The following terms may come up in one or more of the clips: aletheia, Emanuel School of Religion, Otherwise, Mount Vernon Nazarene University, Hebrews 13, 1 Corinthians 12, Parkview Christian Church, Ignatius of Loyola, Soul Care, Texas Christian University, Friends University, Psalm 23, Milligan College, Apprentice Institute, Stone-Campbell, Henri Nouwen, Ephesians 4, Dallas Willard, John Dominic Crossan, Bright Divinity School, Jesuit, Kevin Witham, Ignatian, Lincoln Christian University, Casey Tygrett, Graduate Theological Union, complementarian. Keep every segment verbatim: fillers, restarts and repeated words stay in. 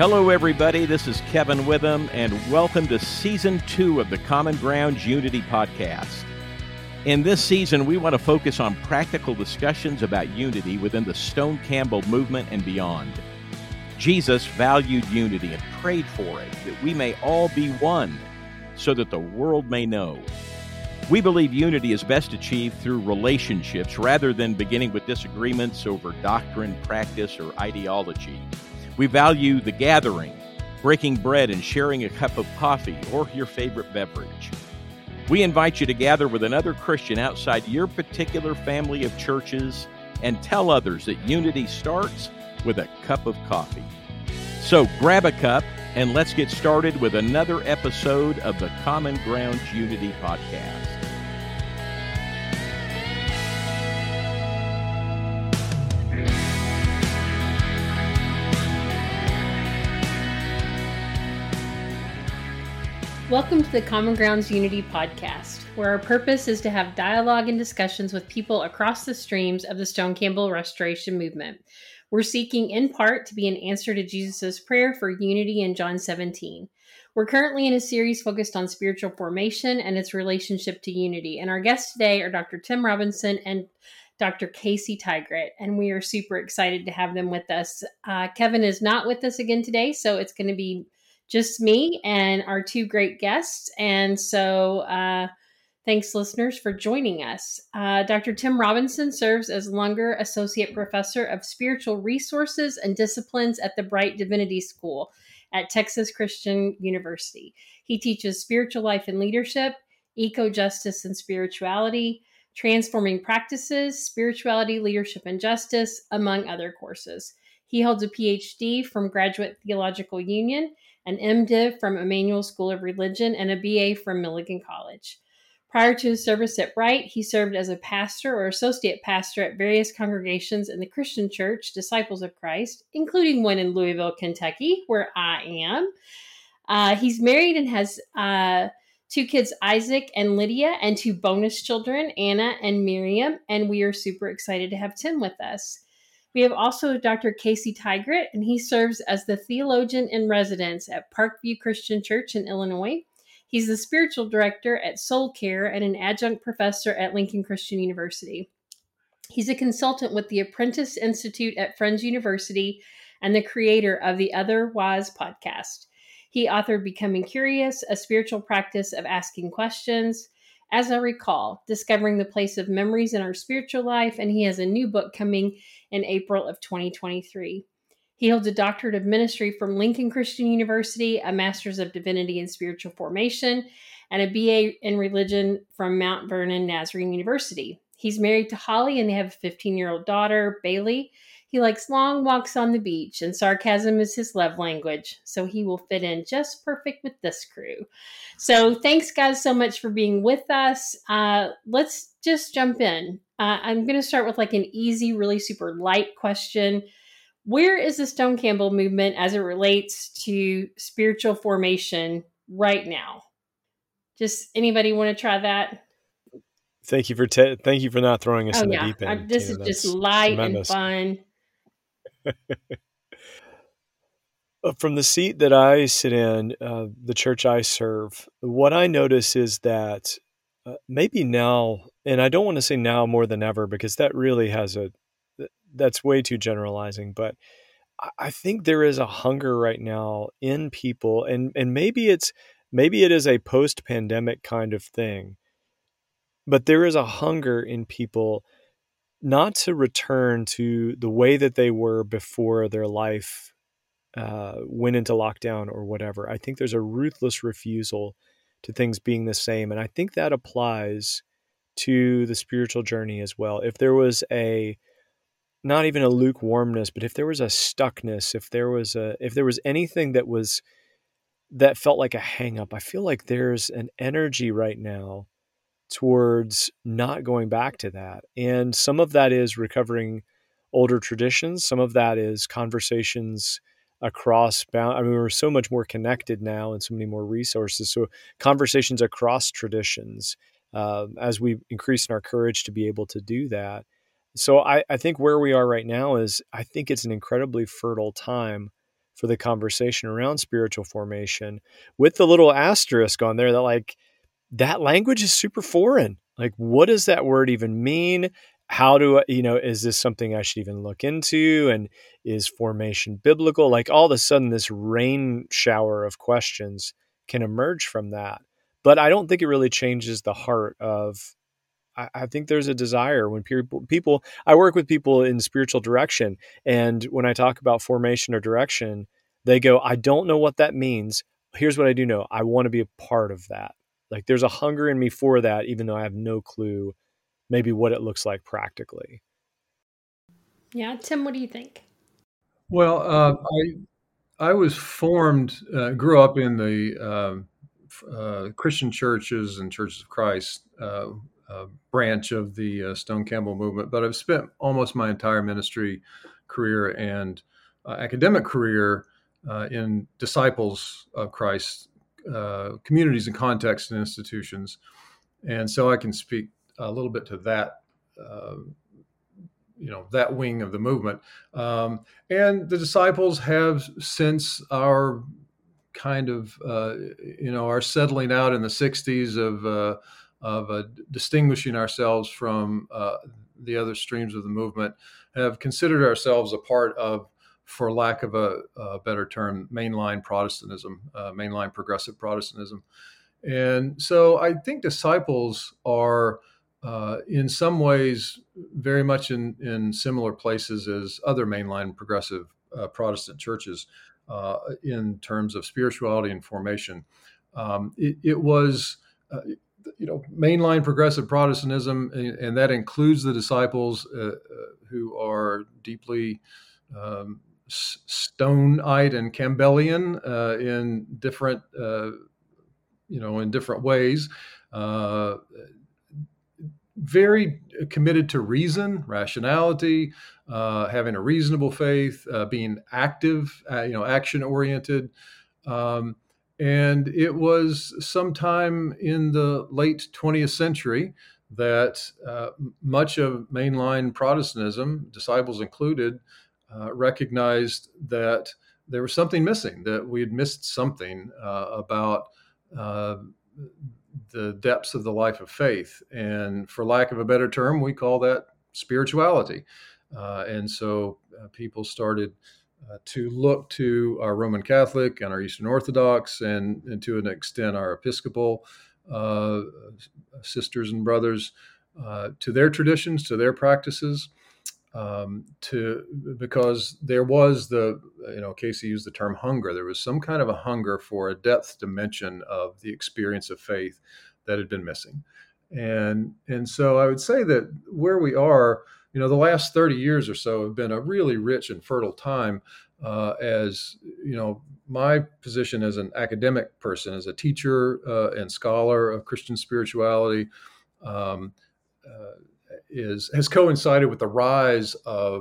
Hello, everybody. This is Kevin Witham, and welcome to Season two of the Common Grounds Unity Podcast. In this season, we want to focus on practical discussions about unity within the Stone-Campbell movement and beyond. Jesus valued unity and prayed for it, that we may all be one, so that the world may know. We believe unity is best achieved through relationships rather than beginning with disagreements over doctrine, practice, or ideology. We value the gathering, breaking bread and sharing a cup of coffee or your favorite beverage. We invite you to gather with another Christian outside your particular family of churches and tell others that unity starts with a cup of coffee. So grab a cup and let's get started with another episode of the Common Grounds Unity Podcast. Welcome to the Common Grounds Unity Podcast, where our purpose is to have dialogue and discussions with people across the streams of the Stone-Campbell Restoration Movement. We're seeking, in part, to be an answer to Jesus' prayer for unity in John seventeen. We're currently in a series focused on spiritual formation and its relationship to unity, and our guests today are Doctor Tim Robinson and Doctor Casey Tygrett, and we are super excited to have them with us. Uh, Kevin is not with us again today, so it's going to be just me and our two great guests. And so uh, thanks, listeners, for joining us. Uh, Doctor Tim Robinson serves as Lunger Associate Professor of Spiritual Resources and Disciplines at the Bright Divinity School at Texas Christian University. He teaches spiritual life and leadership, eco-justice and spirituality, transforming practices, spirituality, leadership, and justice, among other courses. He holds a P H D from Graduate Theological Union, an M Div from Emanuel School of Religion, and a B A from Milligan College. Prior to his service at Bright, he served as a pastor or associate pastor at various congregations in the Christian Church, Disciples of Christ, including one in Louisville, Kentucky, where I am. Uh, he's married and has uh, two kids, Isaac and Lydia, and two bonus children, Anna and Miriam, and we are super excited to have Tim with us. We have also Doctor Casey Tygrett, and he serves as the theologian in residence at Parkview Christian Church in Illinois. He's the spiritual director at Soul Care and an adjunct professor at Lincoln Christian University. He's a consultant with the Apprentice Institute at Friends University and the creator of the Otherwise podcast. He authored Becoming Curious, a spiritual practice of asking questions, As I Recall, Discovering the Place of Memories in Our Spiritual Life, and he has a new book coming in April of twenty twenty-three. He holds a doctorate of ministry from Lincoln Christian University, a master's of divinity in spiritual formation, and a B A in religion from Mount Vernon Nazarene University. He's married to Holly, and they have a fifteen-year-old daughter, Bailey. He likes long walks on the beach, and sarcasm is his love language, so he will fit in just perfect with this crew. So thanks, guys, so much for being with us. Uh, let's just jump in. Uh, I'm going to start with like an easy, really super light question. Where is the Stone-Campbell movement as it relates to spiritual formation right now? Just anybody want to try that? Thank you for te- thank you for not throwing us oh, in yeah. the deep end. I, this Tina, is just light tremendous. and fun. From the seat that I sit in, uh, the church I serve, what I notice is that uh, maybe now, and I don't want to say now more than ever, because that really has a, that's way too generalizing, but I think there is a hunger right now in people, and, and maybe it's, maybe it is a post-pandemic kind of thing, but there is a hunger in people not to return to the way that they were before their life uh, went into lockdown or whatever. I think there's a ruthless refusal to things being the same. And I think that applies to the spiritual journey as well. If there was a, not even a lukewarmness, but if there was a stuckness, if there was a, if there was anything that was, that felt like a hang up, I feel like there's an energy right now towards not going back to that. And some of that is recovering older traditions. Some of that is conversations across, bound, I mean, we're so much more connected now and so many more resources. So conversations across traditions uh, as we increase in our courage to be able to do that. So I, I think where we are right now is, I think it's an incredibly fertile time for the conversation around spiritual formation, with the little asterisk on there that like, that language is super foreign. Like, what does that word even mean? How do I, you know, is this something I should even look into? And is formation biblical? Like, all of a sudden, this rain shower of questions can emerge from that. But I don't think it really changes the heart of, I, I think there's a desire when people, people, I work with people in spiritual direction. And when I talk about formation or direction, they go, I don't know what that means. Here's what I do know. I want to be a part of that. Like, there's a hunger in me for that, even though I have no clue maybe what it looks like practically. Yeah. Tim, what do you think? Well, uh, I I was formed, uh, grew up in the uh, uh, Christian churches and Churches of Christ uh, uh, branch of the uh, Stone-Campbell movement, but I've spent almost my entire ministry career and uh, academic career uh, in Disciples of Christ uh, communities and contexts and institutions. And so I can speak a little bit to that, uh, you know, that wing of the movement. Um, and the disciples have, since our kind of, uh, you know, our settling out in the sixties of uh, of uh, distinguishing ourselves from uh, the other streams of the movement, have considered ourselves a part of, for lack of a, a better term, mainline Protestantism, uh, mainline progressive Protestantism. And so I think disciples are, Uh, in some ways, very much in, in similar places as other mainline progressive uh, Protestant churches uh, in terms of spirituality and formation. Um, it, it was, uh, you know, mainline progressive Protestantism, and, and that includes the disciples uh, who are deeply um, Stone-eyed and Campbellian uh, in different, uh, you know, in different ways. Uh, very committed to reason, rationality, uh, having a reasonable faith, uh, being active, uh, you know, action-oriented. Um, and it was sometime in the late twentieth century that uh, much of mainline Protestantism, disciples included, uh, recognized that there was something missing, that we had missed something uh, about uh the depths of the life of faith. And for lack of a better term, we call that spirituality. Uh, and so uh, people started uh, to look to our Roman Catholic and our Eastern Orthodox and, and to an extent, our Episcopal uh, sisters and brothers, uh, to their traditions, to their practices, um, to because there was the, you know, Casey used the term hunger. There was some kind of a hunger for a depth dimension of the experience of faith that had been missing. And, and so I would say that where we are, you know, the last thirty years or so have been a really rich and fertile time, uh, as, you know, my position as an academic person, as a teacher, uh, and scholar of Christian spirituality, um, uh, is has coincided with the rise of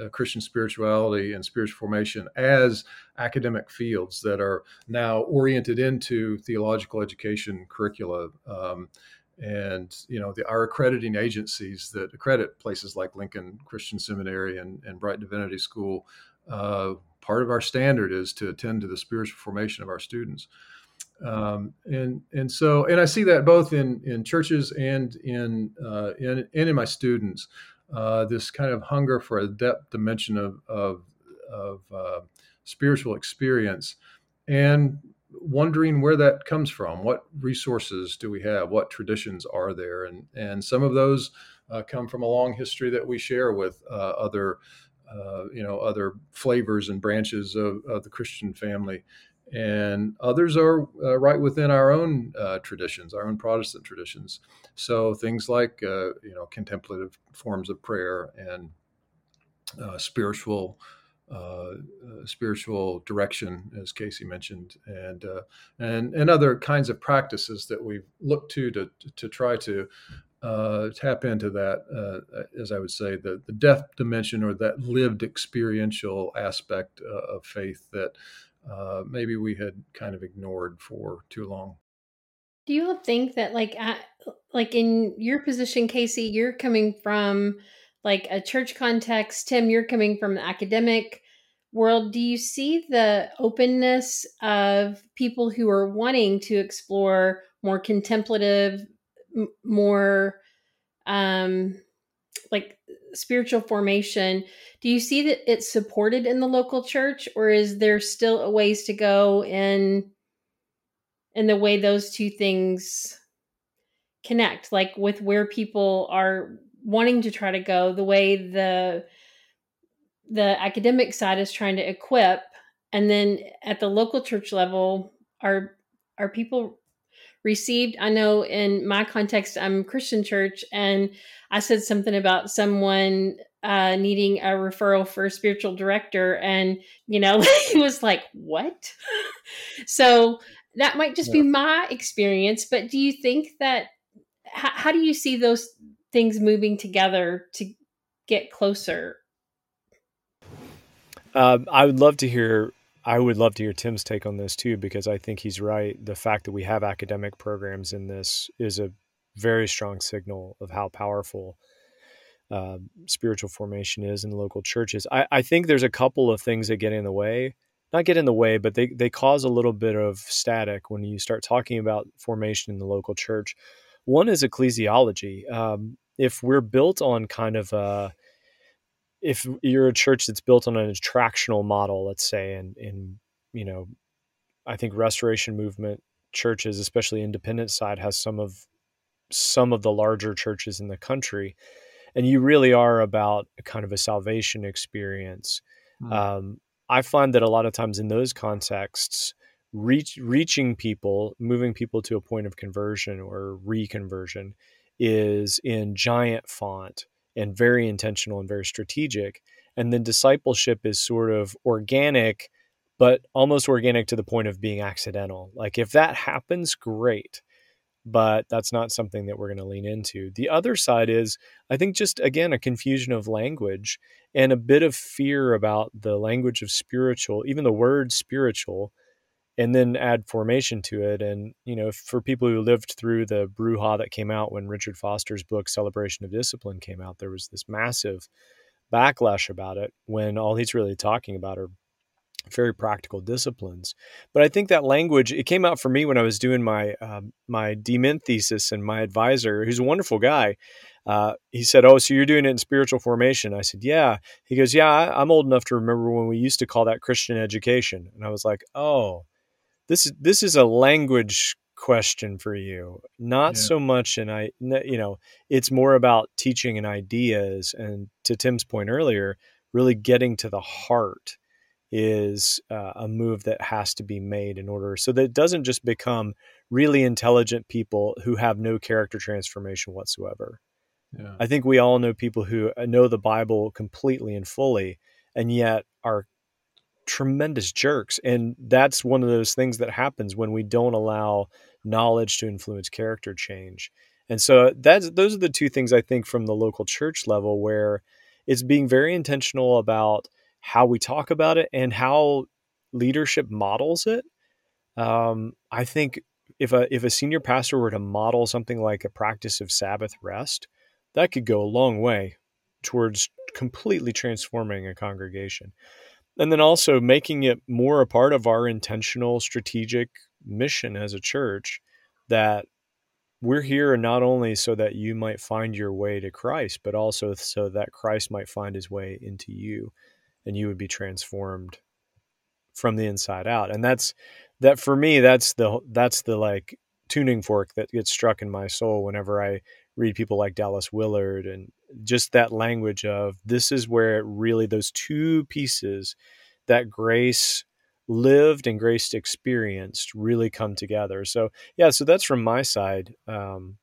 uh, Christian spirituality and spiritual formation as academic fields that are now oriented into theological education curricula. Um, and, you know, the, our accrediting agencies that accredit places like Lincoln Christian Seminary and, and Bright Divinity School, uh, part of our standard is to attend to the spiritual formation of our students. Um, and, and so, and I see that both in, in churches and in, uh, in, and in my students, uh, this kind of hunger for a depth dimension of, of, of, uh, spiritual experience, and wondering where that comes from. What resources do we have? What traditions are there? And, and some of those, uh, come from a long history that we share with, uh, other, uh, you know, other flavors and branches of, of the Christian family. And others are uh, right within our own uh, traditions, our own Protestant traditions. So things like, uh, you know, contemplative forms of prayer and uh, spiritual uh, spiritual direction, as Casey mentioned, and uh, and and other kinds of practices that we've looked to to to try to uh, tap into that, uh, as I would say, the, the depth dimension or that lived experiential aspect uh, of faith that Uh, maybe we had kind of ignored for too long. Do you think that like, I, like in your position, Casey, you're coming from like a church context, Tim, you're coming from the academic world, do you see the openness of people who are wanting to explore more contemplative, m- more um, like spiritual formation? Do you see that it's supported in the local church, or is there still a ways to go in in the way those two things connect, like with where people are wanting to try to go, the way the the academic side is trying to equip, and then at the local church level, are are people received? I know in my context, I'm Christian church, and I said something about someone uh, needing a referral for a spiritual director, and you know, he was like, "What?" So that might just yeah. be my experience, but do you think that? How, how do you see those things moving together to get closer? Um, I would love to hear, I would love to hear Tim's take on this too, because I think he's right. The fact that we have academic programs in this is a very strong signal of how powerful uh, spiritual formation is in local churches. I, I think there's a couple of things that get in the way, not get in the way, but they, they cause a little bit of static when you start talking about formation in the local church. One is ecclesiology. Um, if we're built on kind of a, if you're a church that's built on an attractional model, let's say, and, and, you know, I think restoration movement churches, especially independent side, has some of, some of the larger churches in the country. And you really are about a kind of a salvation experience. Mm-hmm. Um, I find that a lot of times in those contexts, reach, reaching people, moving people to a point of conversion or reconversion is in giant font and very intentional and very strategic. And then discipleship is sort of organic, but almost organic to the point of being accidental. Like if that happens, great, but that's not something that we're going to lean into. The other side is, I think, just again, a confusion of language and a bit of fear about the language of spiritual, even the word spiritual, and then add formation to it. And, you know, for people who lived through the brouhaha that came out when Richard Foster's book, Celebration of Discipline, came out, there was this massive backlash about it when all he's really talking about are very practical disciplines. But I think that language, it came out for me when I was doing my uh, my D Min thesis, and my advisor, who's a wonderful guy, uh, he said, "Oh, so you're doing it in spiritual formation?" I said, "Yeah." He goes, "Yeah, I, I'm old enough to remember when we used to call that Christian education." And I was like, oh, This is this is a language question for you, not yeah. so much. And I, you know, it's more about teaching and ideas. And to Tim's point earlier, really getting to the heart is uh, a move that has to be made in order so that it doesn't just become really intelligent people who have no character transformation whatsoever. Yeah. I think we all know people who know the Bible completely and fully, and yet are tremendous jerks. And that's one of those things that happens when we don't allow knowledge to influence character change. And so that's, those are the two things I think from the local church level, where it's being very intentional about how we talk about it and how leadership models it. Um, I think if a, if a senior pastor were to model something like a practice of Sabbath rest, that could go a long way towards completely transforming a congregation. And then also making it more a part of our intentional strategic mission as a church, that we're here not only so that you might find your way to Christ, but also so that Christ might find his way into you and you would be transformed from the inside out. And that's that for me, that's the, that's the like tuning fork that gets struck in my soul whenever I read people like Dallas Willard, and just that language of this is where it really, those two pieces, that grace lived and grace experienced, really come together. So yeah, so that's from my side. Um,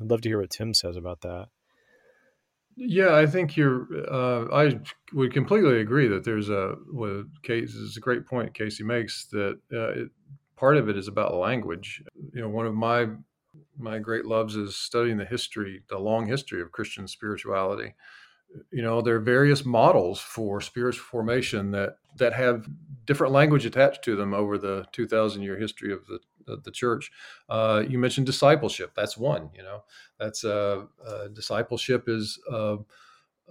I'd love to hear what Tim says about that. Yeah, I think you're, uh, I would completely agree that there's a, well, Kate, it's a great point Casey makes, that uh, it, part of it is about language. You know, one of my My great loves is studying the history, the long history of Christian spirituality. You know, there are various models for spiritual formation that that have different language attached to them over the two thousand year history of the of the church. Uh, you mentioned discipleship. That's one. You know, that's uh, uh, discipleship is uh,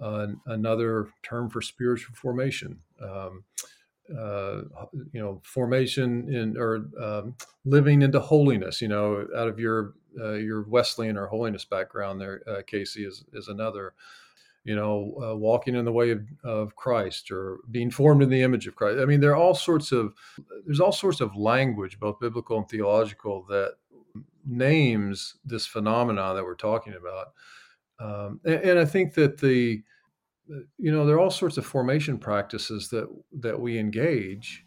uh, another term for spiritual formation. Um, uh, you know, formation in or um, living into holiness. You know, out of your uh, your Wesleyan or holiness background, there, uh, Casey is is another. You know, uh, walking in the way of, of Christ or being formed in the image of Christ. I mean, there are all sorts of there's all sorts of language, both biblical and theological, that names this phenomenon that we're talking about. Um, and, and I think that the you know there are all sorts of formation practices that that we engage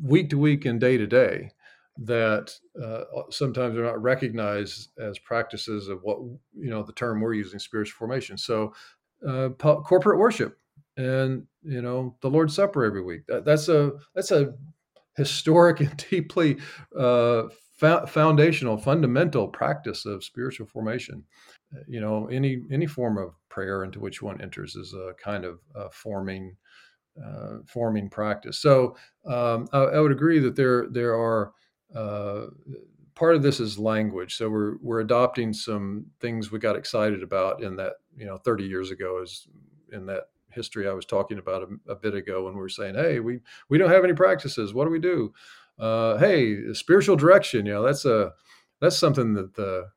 week to week and day to day that uh, sometimes are not recognized as practices of what, you know, the term we're using, spiritual formation. So uh, po- corporate worship and, you know, the Lord's Supper every week. That, that's a that's a historic and deeply uh, fa- foundational, fundamental practice of spiritual formation. You know, any any form of prayer into which one enters is a kind of uh, forming uh, forming practice. So um, I, I would agree that there there are Uh, part of this is language. So we're we're adopting some things we got excited about in that, you know, thirty years ago is in that history I was talking about a, a bit ago when we were saying, hey, we, we don't have any practices. What do we do? Uh, hey, spiritual direction, you know, that's a that's something that the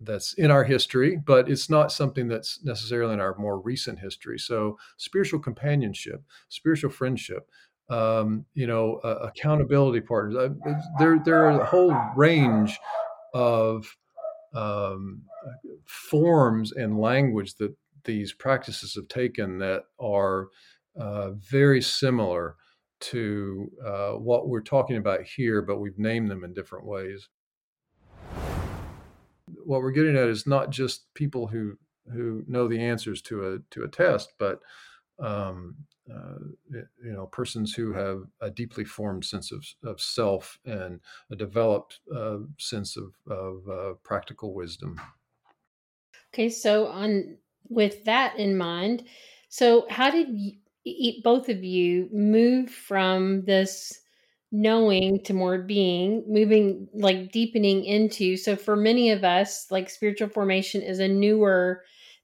that's in our history, but it's not something that's necessarily in our more recent history. So spiritual companionship, spiritual friendship, Um, you know, uh, accountability partners. Uh, there, there are a whole range of um, forms and language that these practices have taken that are uh, very similar to uh, what we're talking about here, but we've named them in different ways. What we're getting at is not just people who who know the answers to a to a test, but um, Uh, you know, persons who have a deeply formed sense of, of self and a developed uh, sense of, of uh, practical wisdom. Okay, so on with that in mind, so how did you, both of you move from this knowing to more being, moving like deepening into? So for many of us, like spiritual formation is a newer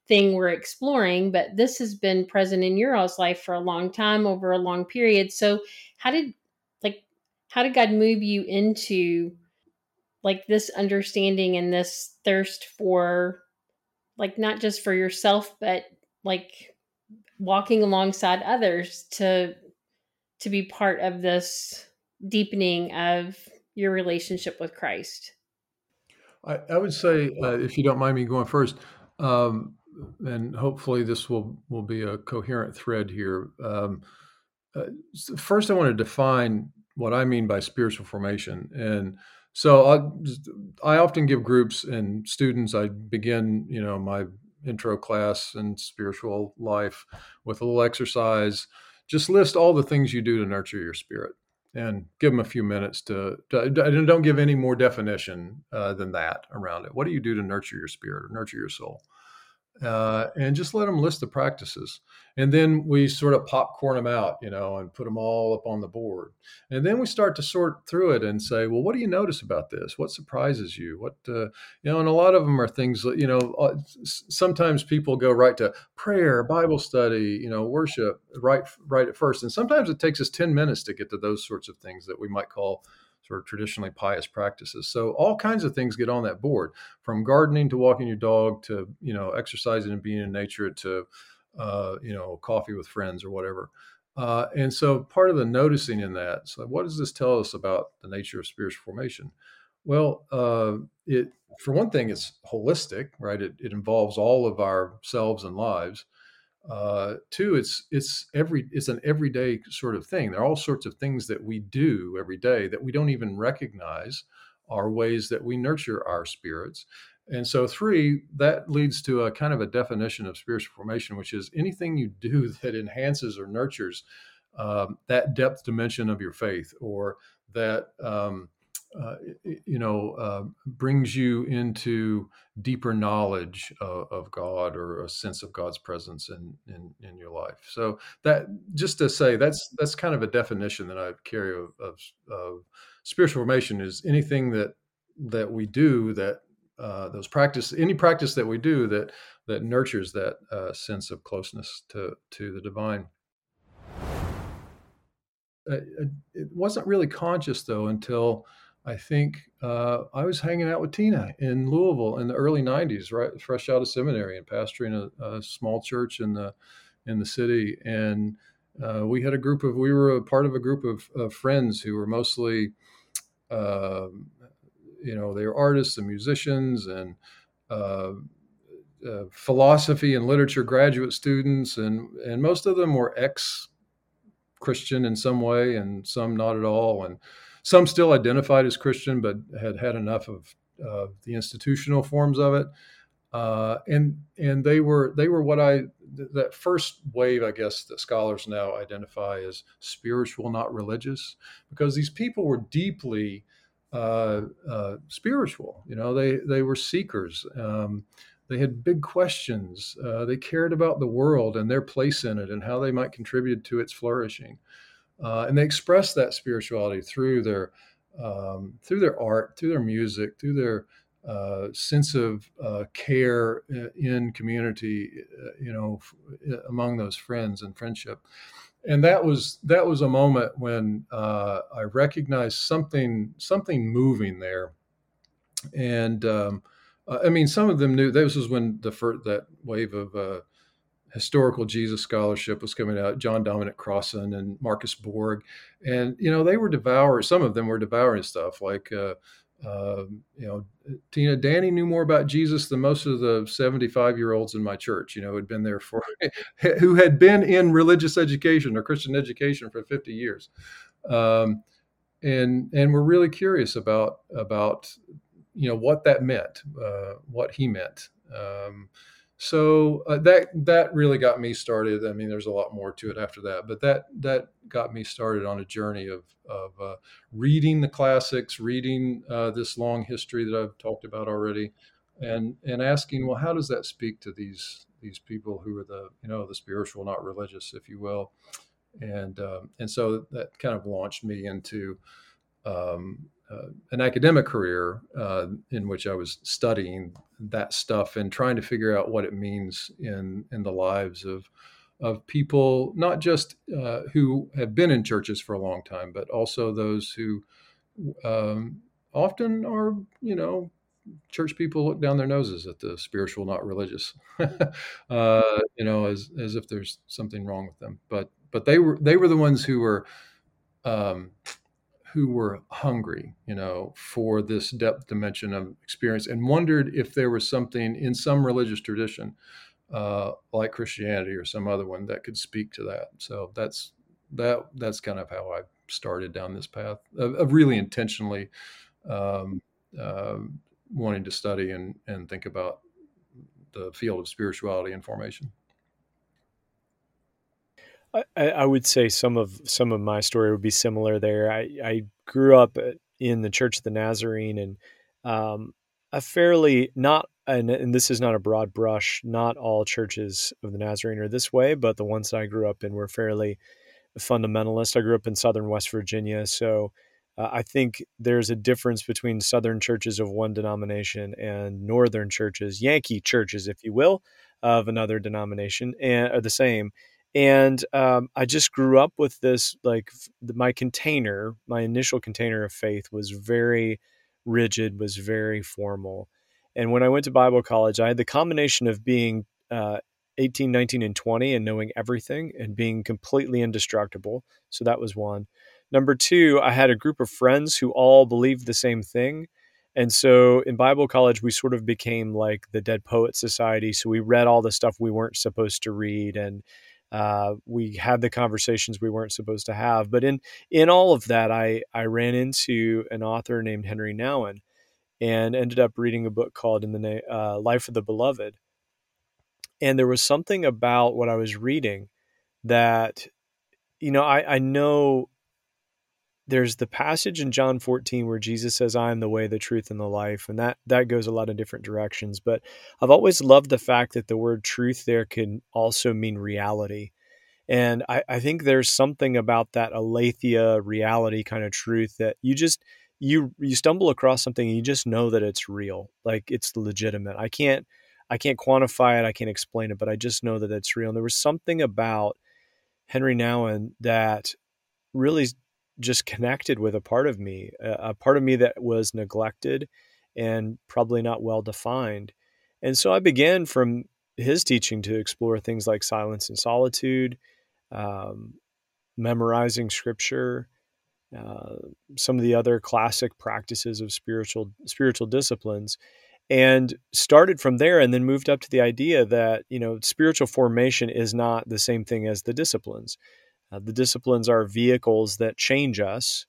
thing we're exploring, but this has been present in your all's life for a long time, over a long period. So how did, like, how did God move you into like this understanding and this thirst for, like, not just for yourself, but like walking alongside others to, to be part of this deepening of your relationship with Christ? I, I would say, uh, if you don't mind me going first, um, and hopefully this will, will be a coherent thread here. Um, uh, first, I want to define what I mean by spiritual formation. And so I, I often give groups and students, I begin, you know, my intro class in spiritual life with a little exercise. Just list all the things you do to nurture your spirit and give them a few minutes to, to don't give any more definition uh, than that around it. What do you do to nurture your spirit or nurture your soul? Uh, and just let them list the practices. And then we sort of popcorn them out, you know, and put them all up on the board. And then we start to sort through it and say, well, what do you notice about this? What surprises you? What, uh, you know, and a lot of them are things that, you know, sometimes people go right to prayer, Bible study, you know, worship, right, right at first. And sometimes it takes us ten minutes to get to those sorts of things that we might call sort of traditionally pious practices. So all kinds of things get on that board, from gardening to walking your dog to, you know, exercising and being in nature to, uh, you know, coffee with friends or whatever. Uh, and so part of the noticing in that, so what does this tell us about the nature of spiritual formation? Well, uh, it for one thing, it's holistic, right? It, it involves all of ourselves and lives. Uh, two, it's it's every it's an everyday sort of thing. There are all sorts of things that we do every day that we don't even recognize are ways that we nurture our spirits. And so three, that leads to a kind of a definition of spiritual formation, which is anything you do that enhances or nurtures um, that depth dimension of your faith, or that um, uh, you know uh, brings you into deeper knowledge of, of God, or a sense of God's presence in, in, in your life. So that, just to say, that's that's kind of a definition that I carry of, of, of spiritual formation, is anything that that we do that uh, those practice, any practice that we do that that nurtures that uh, sense of closeness to to the divine. uh, it wasn't really conscious, though, until I think uh, I was hanging out with Tina in Louisville in the early nineties, right, fresh out of seminary and pastoring a, a small church in the in the city. And uh, we had a group of, we were a part of a group of, of friends who were mostly, uh, you know, they were artists and musicians and uh, uh, philosophy and literature graduate students, and and most of them were ex-Christian in some way, and some not at all, and some still identified as Christian, but had had enough of uh, the institutional forms of it, uh, and and they were they were what I th- that first wave, I guess, that scholars now identify as spiritual, not religious, because these people were deeply uh, uh, spiritual. You know, they they were seekers. Um, they had big questions. Uh, they cared about the world and their place in it and how they might contribute to its flourishing. Uh, and they express that spirituality through their um, through their art, through their music, through their uh, sense of uh, care in community, uh, you know, f- among those friends and friendship. And that was that was a moment when uh, I recognized something something moving there. And um, uh, I mean, some of them knew. This was when the first, that wave of uh, historical Jesus scholarship was coming out, John Dominic Crossan and Marcus Borg. And, you know, they were devourers. Some of them were devouring stuff like, uh, uh, you know, Tina, Danny knew more about Jesus than most of the seventy-five-year-olds in my church, you know, had been there for, who had been in religious education or Christian education for fifty years. Um, and and were really curious about, about you know, what that meant, uh, what he meant. Um So uh, that that really got me started. I mean, there's a lot more to it after that, but that that got me started on a journey of of uh, reading the classics, reading uh, this long history that I've talked about already, and and asking, well, how does that speak to these these people who are the you know the spiritual, not religious, if you will, and um, and so that kind of launched me into Um, Uh, an academic career uh, in which I was studying that stuff and trying to figure out what it means in in the lives of of people, not just uh, who have been in churches for a long time, but also those who um, often are, you know, church people look down their noses at the spiritual, not religious, uh, you know, as as if there's something wrong with them. But but they were they were the ones who were. Um, who were hungry, you know, for this depth dimension of experience, and wondered if there was something in some religious tradition, uh, like Christianity or some other one, that could speak to that. So that's that. That's kind of how I started down this path of, of really intentionally um, uh, wanting to study and and think about the field of spirituality and formation. I, I would say some of some of my story would be similar there. I, I grew up in the Church of the Nazarene, and um, a fairly not, and, and this is not a broad brush, not all churches of the Nazarene are this way, but the ones that I grew up in were fairly fundamentalist. I grew up in southern West Virginia, so uh, I think there's a difference between southern churches of one denomination and northern churches, Yankee churches, if you will, of another denomination, and are the same. And um, I just grew up with this, like my container, my initial container of faith was very rigid, was very formal. And when I went to Bible college, I had the combination of being uh, eighteen, nineteen, and twenty and knowing everything and being completely indestructible. So that was one. Number two, I had a group of friends who all believed the same thing. And so in Bible college, we sort of became like the Dead Poets Society. So we read all the stuff we weren't supposed to read, and Uh, we had the conversations we weren't supposed to have. But in in all of that, I, I ran into an author named Henri Nouwen and ended up reading a book called In the Na- uh, Life of the Beloved. And there was something about what I was reading that, you know, I, I know there's the passage in John fourteen where Jesus says, I am the way, the truth, and the life. And that, that goes a lot of different directions. But I've always loved the fact that the word truth there can also mean reality. And I, I think there's something about that aletheia reality kind of truth that you just, you, you stumble across something and you just know that it's real. Like it's legitimate. I can't, I can't quantify it. I can't explain it, but I just know that it's real. And there was something about Henri Nouwen that really just connected with a part of me, a part of me that was neglected and probably not well defined. And so I began from his teaching to explore things like silence and solitude, um, memorizing scripture, uh, some of the other classic practices of spiritual spiritual disciplines, and started from there and then moved up to the idea that, you know, spiritual formation is not the same thing as the disciplines. Uh, the disciplines are vehicles that change us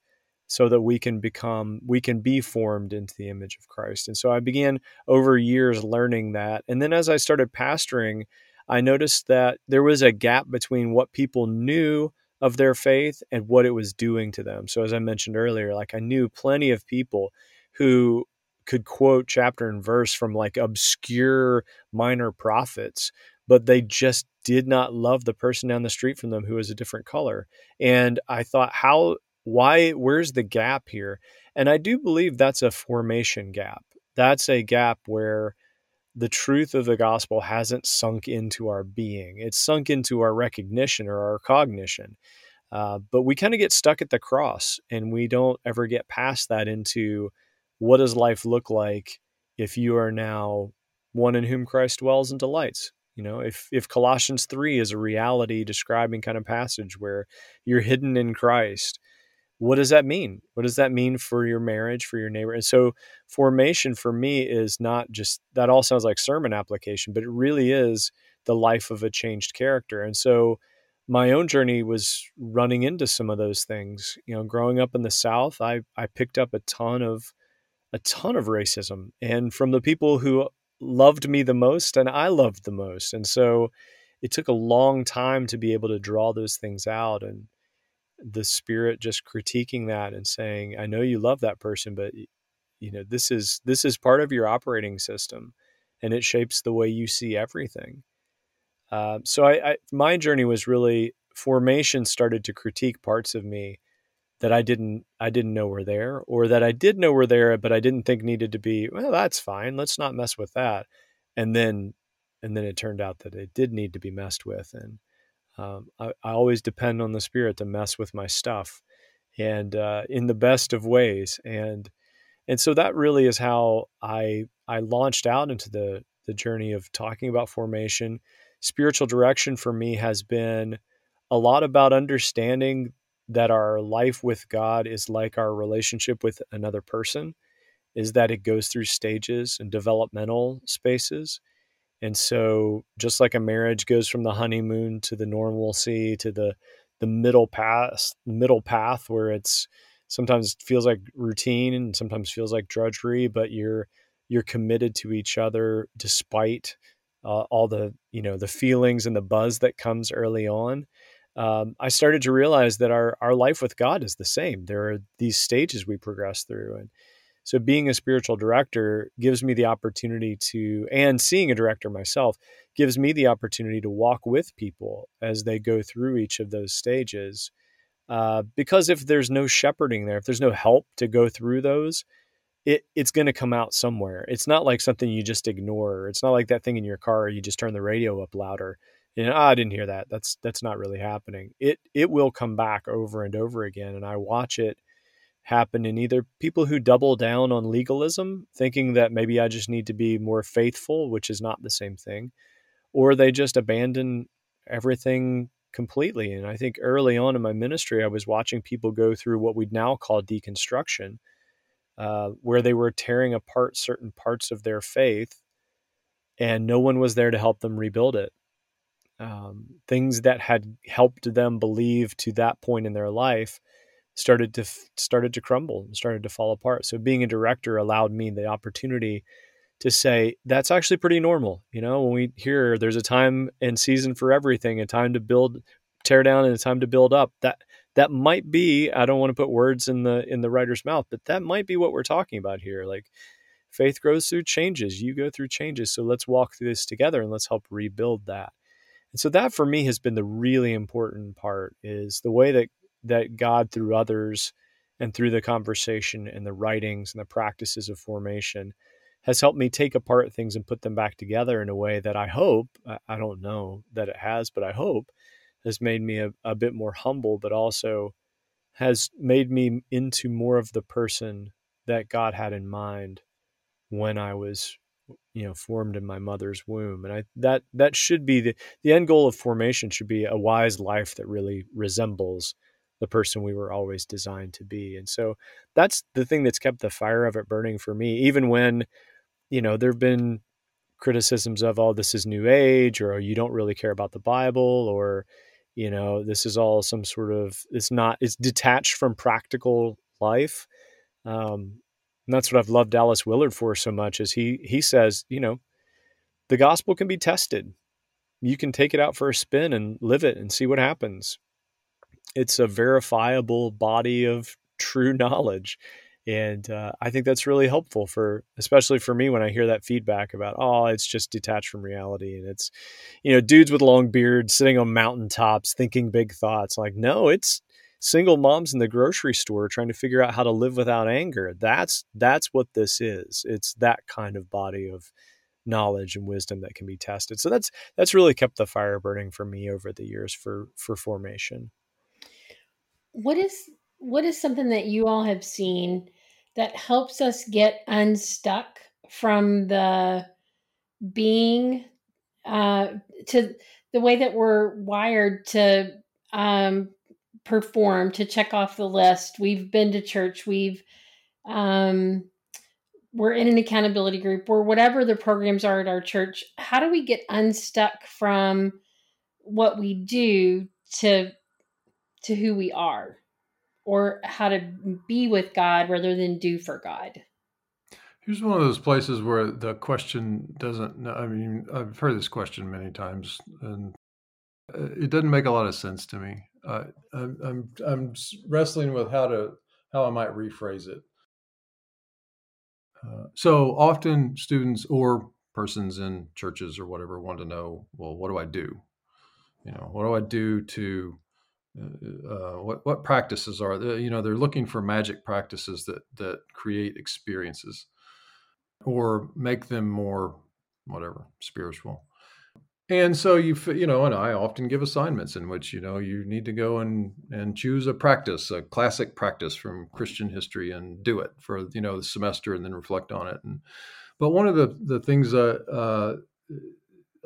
so that we can become, we can be formed into the image of Christ. And so I began over years learning that. And then as I started pastoring, I noticed that there was a gap between what people knew of their faith and what it was doing to them. So as I mentioned earlier, like I knew plenty of people who could quote chapter and verse from like obscure minor prophets, but they just did not love the person down the street from them who was a different color. And I thought, how, why, where's the gap here? And I do believe that's a formation gap. That's a gap where the truth of the gospel hasn't sunk into our being. It's sunk into our recognition or our cognition. Uh, but we kind of get stuck at the cross and we don't ever get past that into what does life look like if you are now one in whom Christ dwells and delights? You know, if if Colossians three is a reality describing kind of passage where you're hidden in Christ, what does that mean? What does that mean for your marriage, for your neighbor? And so formation for me is not just, that all sounds like sermon application, but it really is the life of a changed character. And so my own journey was running into some of those things. You know, growing up in the South, I I picked up a ton of a ton of racism, and from the people who loved me the most and I loved the most. And so it took a long time to be able to draw those things out, and the Spirit just critiquing that and saying, I know you love that person, but you know, this is, this is part of your operating system and it shapes the way you see everything. Uh, so I, I, my journey was really, formation started to critique parts of me that I didn't, I didn't know were there, or that I did know were there, but I didn't think needed to be, well, that's fine. Let's not mess with that. And then, and then it turned out that it did need to be messed with. And, um, I, I always depend on the Spirit to mess with my stuff, and, uh, in the best of ways. And, and so that really is how I, I launched out into the, the journey of talking about formation. Spiritual direction for me has been a lot about understanding that our life with God is like our relationship with another person, is that it goes through stages and developmental spaces. And so just like a marriage goes from the honeymoon to the normalcy to the the middle path, middle path where it's sometimes feels like routine and sometimes feels like drudgery, but you're you're committed to each other despite uh, all the, you know, the feelings and the buzz that comes early on. Um, I started to realize that our, our life with God is the same. There are these stages we progress through. And so being a spiritual director gives me the opportunity to, and seeing a director myself, gives me the opportunity to walk with people as they go through each of those stages. Uh, because if there's no shepherding there, if there's no help to go through those, it, it's going to come out somewhere. It's not like something you just ignore. It's not like that thing in your car, you just turn the radio up louder. And oh, I didn't hear that. That's that's not really happening. It it will come back over and over again. And I watch it happen in either people who double down on legalism, thinking that maybe I just need to be more faithful, which is not the same thing, or they just abandon everything completely. And I think early on in my ministry, I was watching people go through what we'd now call deconstruction, uh, where they were tearing apart certain parts of their faith and no one was there to help them rebuild it. Um, things that had helped them believe to that point in their life started to started to crumble and started to fall apart. So being a director allowed me the opportunity to say, that's actually pretty normal. You know, when we hear there's a time and season for everything, a time to build, tear down, and a time to build up, that, that might be, I don't want to put words in the, in the writer's mouth, but that might be what we're talking about here. Like, faith grows through changes. You go through changes. So let's walk through this together and let's help rebuild that. And so that for me has been the really important part, is the way that, that God through others and through the conversation and the writings and the practices of formation has helped me take apart things and put them back together in a way that I hope, I don't know that it has, but I hope has made me a, a bit more humble, but also has made me into more of the person that God had in mind when I was, you know, formed in my mother's womb. And I, that, that should be the, the end goal of formation should be a wise life that really resembles the person we were always designed to be. And so that's the thing that's kept the fire of it burning for me, even when, you know, there've been criticisms of, oh, this is new age, or oh, you don't really care about the Bible, or, you know, this is all some sort of, it's not, it's detached from practical life. Um, And that's what I've loved Dallas Willard for so much, is he he says, you know, the gospel can be tested. You can take it out for a spin and live it and see what happens. It's a verifiable body of true knowledge. And uh, I think that's really helpful for, especially for me when I hear that feedback about, oh, it's just detached from reality. And it's, you know, dudes with long beards sitting on mountaintops thinking big thoughts. Like, no, it's single moms in the grocery store trying to figure out how to live without anger. That's, that's what this is. It's that kind of body of knowledge and wisdom that can be tested. So that's, that's really kept the fire burning for me over the years for, for formation. What is, what is something that you all have seen that helps us get unstuck from the being, uh, to the way that we're wired to, um, perform, to check off the list? We've been to church, we've, um, we're in an accountability group, or whatever the programs are at our church. How do we get unstuck from what we do to, to who we are, or how to be with God rather than do for God? Here's one of those places where the question doesn't, I mean, I've heard this question many times, and it doesn't make a lot of sense to me. Uh, I'm, I'm I'm wrestling with how to how I might rephrase it. Uh, so often students or persons in churches or whatever want to know, well, what do I do? You know, what do I do to uh, what what practices are there? You know, they're looking for magic practices that that create experiences or make them more whatever spiritual. And so you, you know, and I often give assignments in which, you know, you need to go and, and choose a practice, a classic practice from Christian history, and do it for, you know, the semester, and then reflect on it. And, but one of the, the things that uh,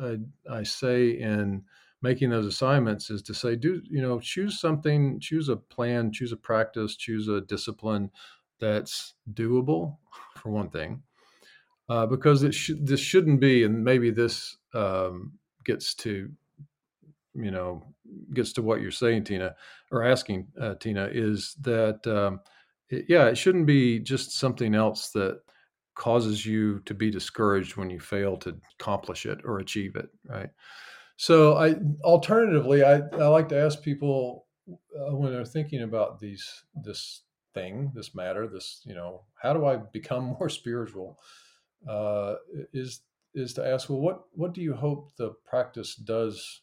I, I say in making those assignments is to say, do, you know, choose something, choose a plan, choose a practice, choose a discipline that's doable, for one thing, uh, because it sh- this shouldn't be, and maybe this, um, gets to, you know, gets to what you're saying, Tina, or asking, uh, Tina, is that, um, it, yeah, it shouldn't be just something else that causes you to be discouraged when you fail to accomplish it or achieve it, right? So I, alternatively, I, I like to ask people uh, when they're thinking about these, this thing, this matter, this, you know, how do I become more spiritual? Uh, is is to ask, well, what, what do you hope the practice does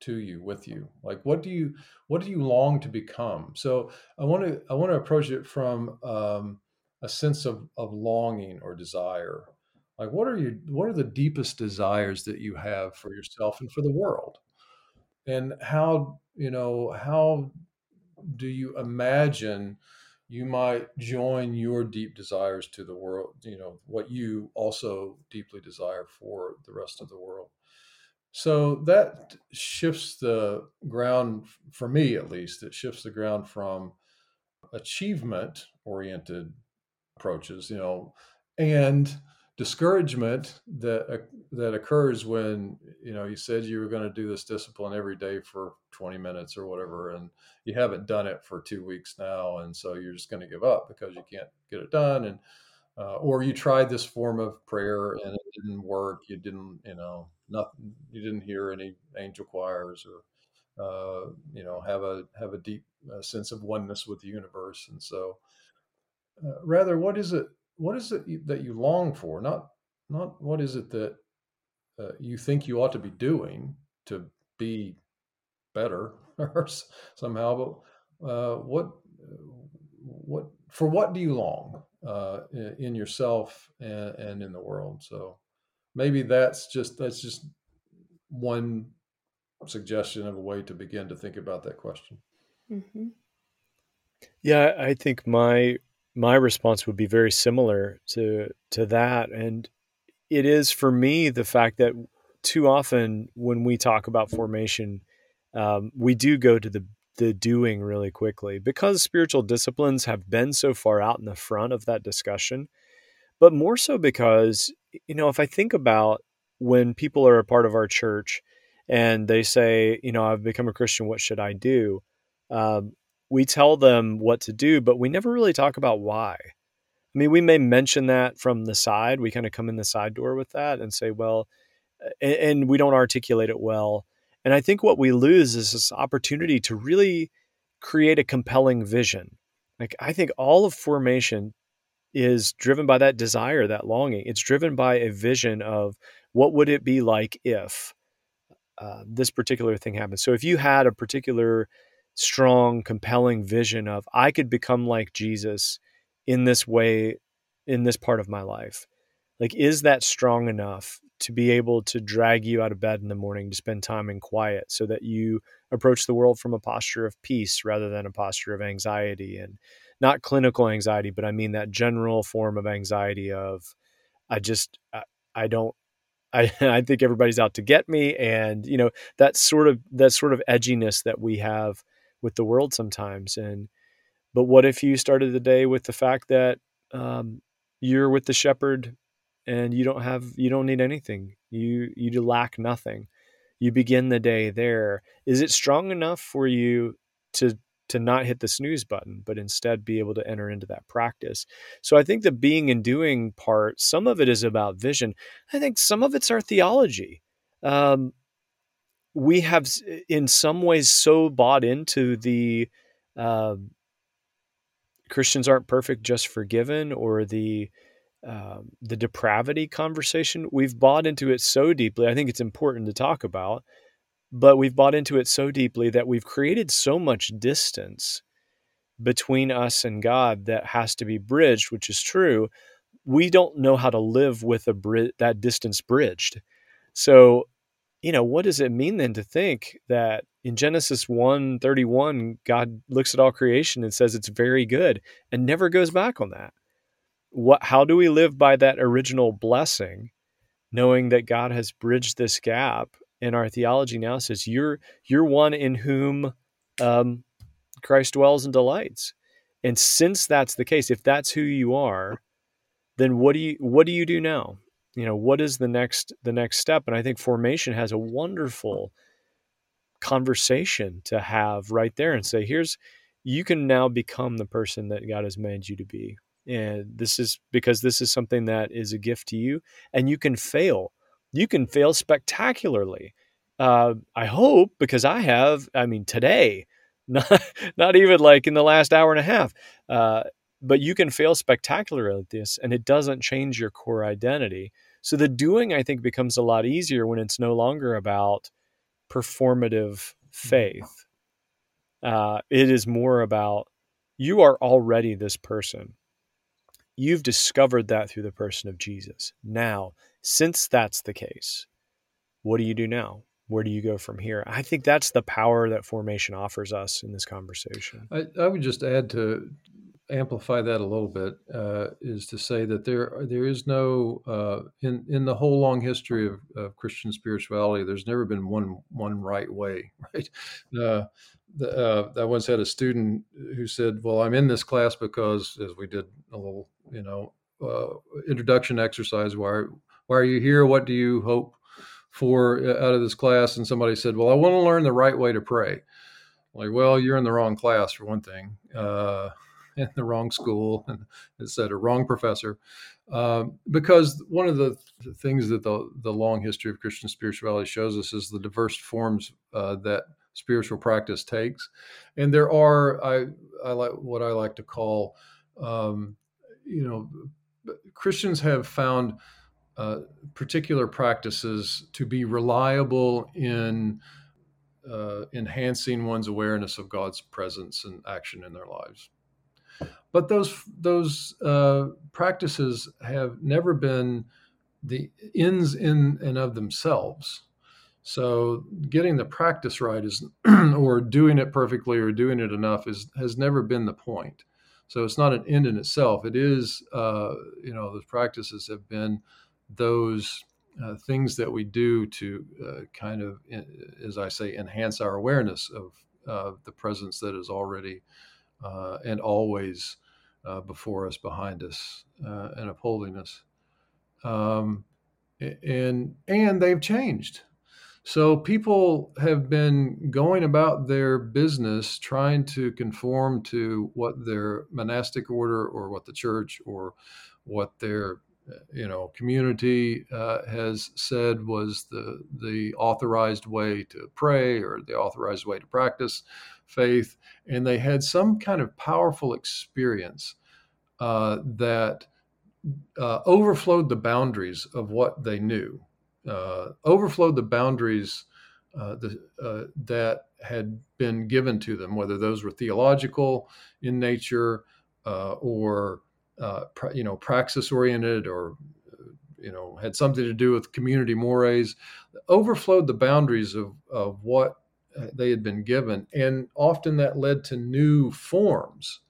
to you, with you? Like, what do you, what do you long to become? So I want to, I want to approach it from um, a sense of, of longing or desire. Like, what are you, what are the deepest desires that you have for yourself and for the world? And how, you know, how do you imagine you might join your deep desires to the world, you know, what you also deeply desire for the rest of the world? So that shifts the ground, for me at least, it shifts the ground from achievement-oriented approaches, you know, and discouragement that uh, that occurs when, you know, you said you were going to do this discipline every day for twenty minutes or whatever, and you haven't done it for two weeks now, and so you're just going to give up because you can't get it done. And uh, or you tried this form of prayer and it didn't work. You didn't, you know, nothing. You didn't hear any angel choirs, or uh, you know, have a have a deep uh, sense of oneness with the universe. And so, uh, rather, what is it? What is it that you long for? Not, not what is it that uh, you think you ought to be doing to be better or somehow, but uh, what, what, for what do you long uh, in, in yourself and, and in the world? So maybe that's just, that's just one suggestion of a way to begin to think about that question. Mm-hmm. Yeah, I think my my response would be very similar to to that. And it is for me the fact that too often when we talk about formation, um, we do go to the the doing really quickly because spiritual disciplines have been so far out in the front of that discussion, but more so because, you know, if I think about when people are a part of our church and they say, you know, I've become a Christian, what should I do? Um, we tell them what to do, but we never really talk about why. I mean, we may mention that from the side. We kind of come in the side door with that and say, well, and, and we don't articulate it well. And I think what we lose is this opportunity to really create a compelling vision. Like, I think all of formation is driven by that desire, that longing. It's driven by a vision of what would it be like if uh, this particular thing happened. So if you had a particular strong, compelling vision of, I could become like Jesus in this way, in this part of my life, like, is that strong enough to be able to drag you out of bed in the morning to spend time in quiet so that you approach the world from a posture of peace rather than a posture of anxiety? And not clinical anxiety, but I mean that general form of anxiety of, I just, I, I don't, I, I think everybody's out to get me. And, you know, that sort of, that sort of edginess that we have with the world sometimes. And, but what if you started the day with the fact that um, you're with the shepherd and you don't have, you don't need anything. You, you lack nothing. You begin the day there. Is it strong enough for you to, to not hit the snooze button, but instead be able to enter into that practice? So I think the being and doing part, some of it is about vision. I think some of it's our theology. Um, we have in some ways so bought into the uh, Christians aren't perfect, just forgiven, or the uh, the depravity conversation. We've bought into it so deeply. I think it's important to talk about, but we've bought into it so deeply that we've created so much distance between us and God that has to be bridged, which is true. We don't know how to live with a bri- that distance bridged. So, you know, what does it mean then to think that in Genesis one thirty-one, God looks at all creation and says it's very good and never goes back on that? What? How do we live by that original blessing, knowing that God has bridged this gap? And our theology now says you're you're one in whom um, Christ dwells and delights. And since that's the case, if that's who you are, then what do you what do you do now? You know, what is the next the next step? And I think formation has a wonderful conversation to have right there and say, here's, you can now become the person that God has made you to be. And this is because this is something that is a gift to you, and you can fail. You can fail spectacularly. Uh, I hope, because I have, I mean, today, not, not even like in the last hour and a half, uh, but you can fail spectacularly at this, and it doesn't change your core identity. So the doing, I think, becomes a lot easier when it's no longer about performative faith. Uh, it is more about, you are already this person. You've discovered that through the person of Jesus. Now, since that's the case, what do you do now? Where do you go from here? I think that's the power that formation offers us in this conversation. I, I would just add to amplify that a little bit uh, is to say that there there is no, uh, in, in the whole long history of, of Christian spirituality, there's never been one one right way, right? Uh, the, uh, I once had a student who said, well, I'm in this class because, as we did a little, you know, uh, introduction exercise where I, why are you here? What do you hope for out of this class? And somebody said, well, I want to learn the right way to pray. Like, well, you're in the wrong class for one thing, uh, in the wrong school, and et cetera, wrong professor. Um, because one of the th- things that the, the long history of Christian spirituality shows us is the diverse forms uh, that spiritual practice takes. And there are, I, I like what I like to call, um, you know, Christians have found Uh, particular practices to be reliable in uh, enhancing one's awareness of God's presence and action in their lives. But those those uh, practices have never been the ends in and of themselves. So getting the practice right is, or doing it perfectly or doing it enough is, has never been the point. So it's not an end in itself. It is, uh, you know, those practices have been those uh, things that we do to uh, kind of, as I say, enhance our awareness of uh, the presence that is already uh, and always uh, before us, behind us, uh, and upholding us. Um, and and they've changed. So people have been going about their business trying to conform to what their monastic order or what the church or what their, you know, community uh, has said was the the authorized way to pray or the authorized way to practice faith. And they had some kind of powerful experience uh, that uh, overflowed the boundaries of what they knew. Uh, overflowed the boundaries uh, the, uh, that had been given to them, whether those were theological in nature uh, or, uh, pra- you know, praxis-oriented or, you know, had something to do with community mores, overflowed the boundaries of, of what they had been given. And often that led to new forms.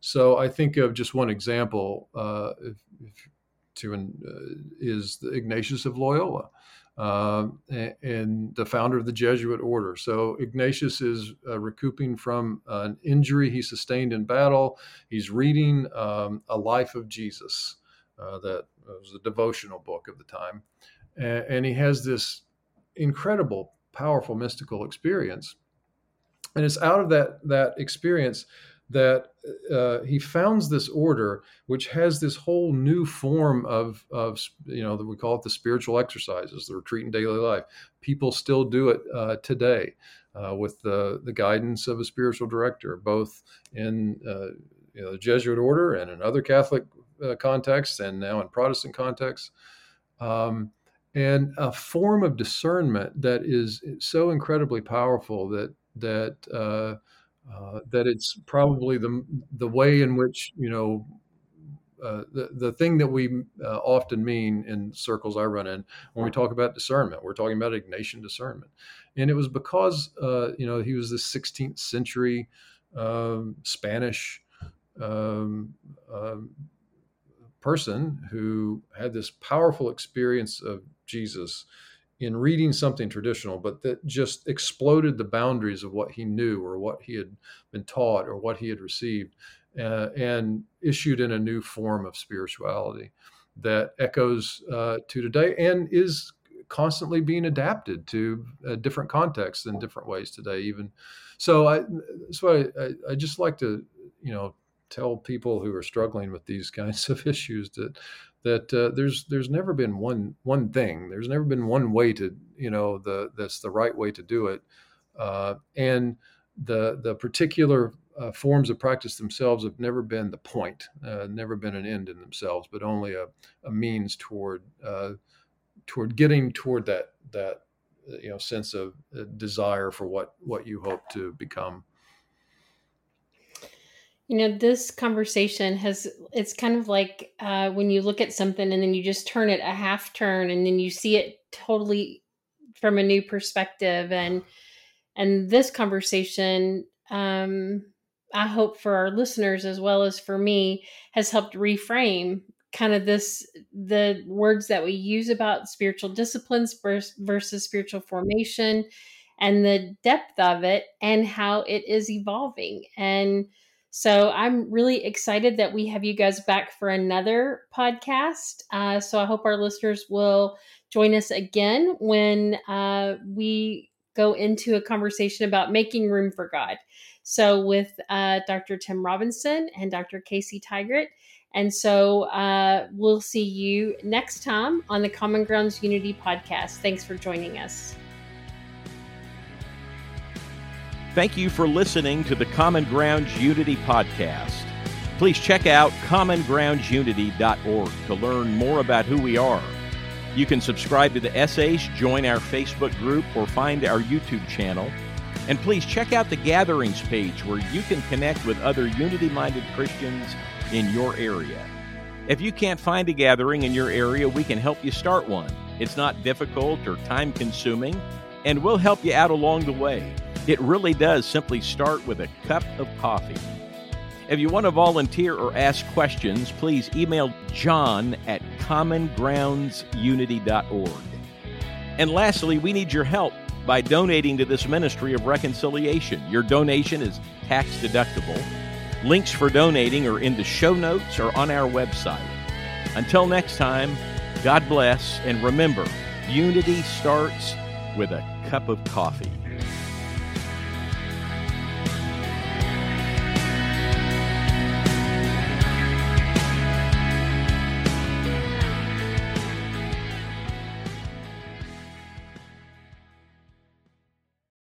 So I think of just one example, uh, if, if to and uh, is the Ignatius of Loyola, uh, and, and the founder of the Jesuit order. So Ignatius is uh, recouping from an injury he sustained in battle. He's reading um, A Life of Jesus, uh, that was a devotional book of the time. And, and he has this incredible, powerful, mystical experience. And it's out of that, that experience that uh, he founds this order, which has this whole new form of, of, you know, we call it the spiritual exercises, the retreat in daily life. People still do it uh, today uh, with the, the guidance of a spiritual director, both in uh, you know, the Jesuit order and in other Catholic uh, contexts and now in Protestant contexts. Um, and a form of discernment that is so incredibly powerful that, that, uh, Uh, that it's probably the the way in which, you know, uh, the, the thing that we uh, often mean in circles I run in when we talk about discernment. We're talking about Ignatian discernment. And it was because, uh, you know, he was this sixteenth century um, Spanish um, um, person who had this powerful experience of Jesus in reading something traditional, but that just exploded the boundaries of what he knew or what he had been taught or what he had received, uh, and issued in a new form of spirituality that echoes uh, to today and is constantly being adapted to uh, different contexts in different ways today, even. So I, so I, I, I just like to, you know, tell people who are struggling with these kinds of issues that that uh, there's there's never been one one thing. There's never been one way to, you know, the that's the right way to do it. Uh, and the the particular uh, forms of practice themselves have never been the point, uh, never been an end in themselves, but only a, a means toward uh, toward getting toward that that you know sense of desire for what what you hope to become. You know, this conversation has, it's kind of like uh, when you look at something and then you just turn it a half turn and then you see it totally from a new perspective. And and this conversation, um, I hope for our listeners as well as for me, has helped reframe kind of this, the words that we use about spiritual disciplines versus spiritual formation and the depth of it and how it is evolving. And so I'm really excited that we have you guys back for another podcast. Uh, so I hope our listeners will join us again when uh, we go into a conversation about making room for God. So with uh, Doctor Tim Robinson and Doctor Casey Tygrett. And so uh, we'll see you next time on the Common Grounds Unity podcast. Thanks for joining us. Thank you for listening to the Common Grounds Unity podcast. Please check out common grounds unity dot org to learn more about who we are. You can subscribe to the essays, join our Facebook group, or find our YouTube channel. And please check out the Gatherings page where you can connect with other unity-minded Christians in your area. If you can't find a gathering in your area, we can help you start one. It's not difficult or time-consuming. and we'll help you out along the way. It really does simply start with a cup of coffee. If you want to volunteer or ask questions, please email John at common grounds unity dot org. And lastly, we need your help by donating to this ministry of reconciliation. Your donation is tax deductible. Links for donating are in the show notes or on our website. Until next time, God bless, and remember, unity starts with a cup of coffee.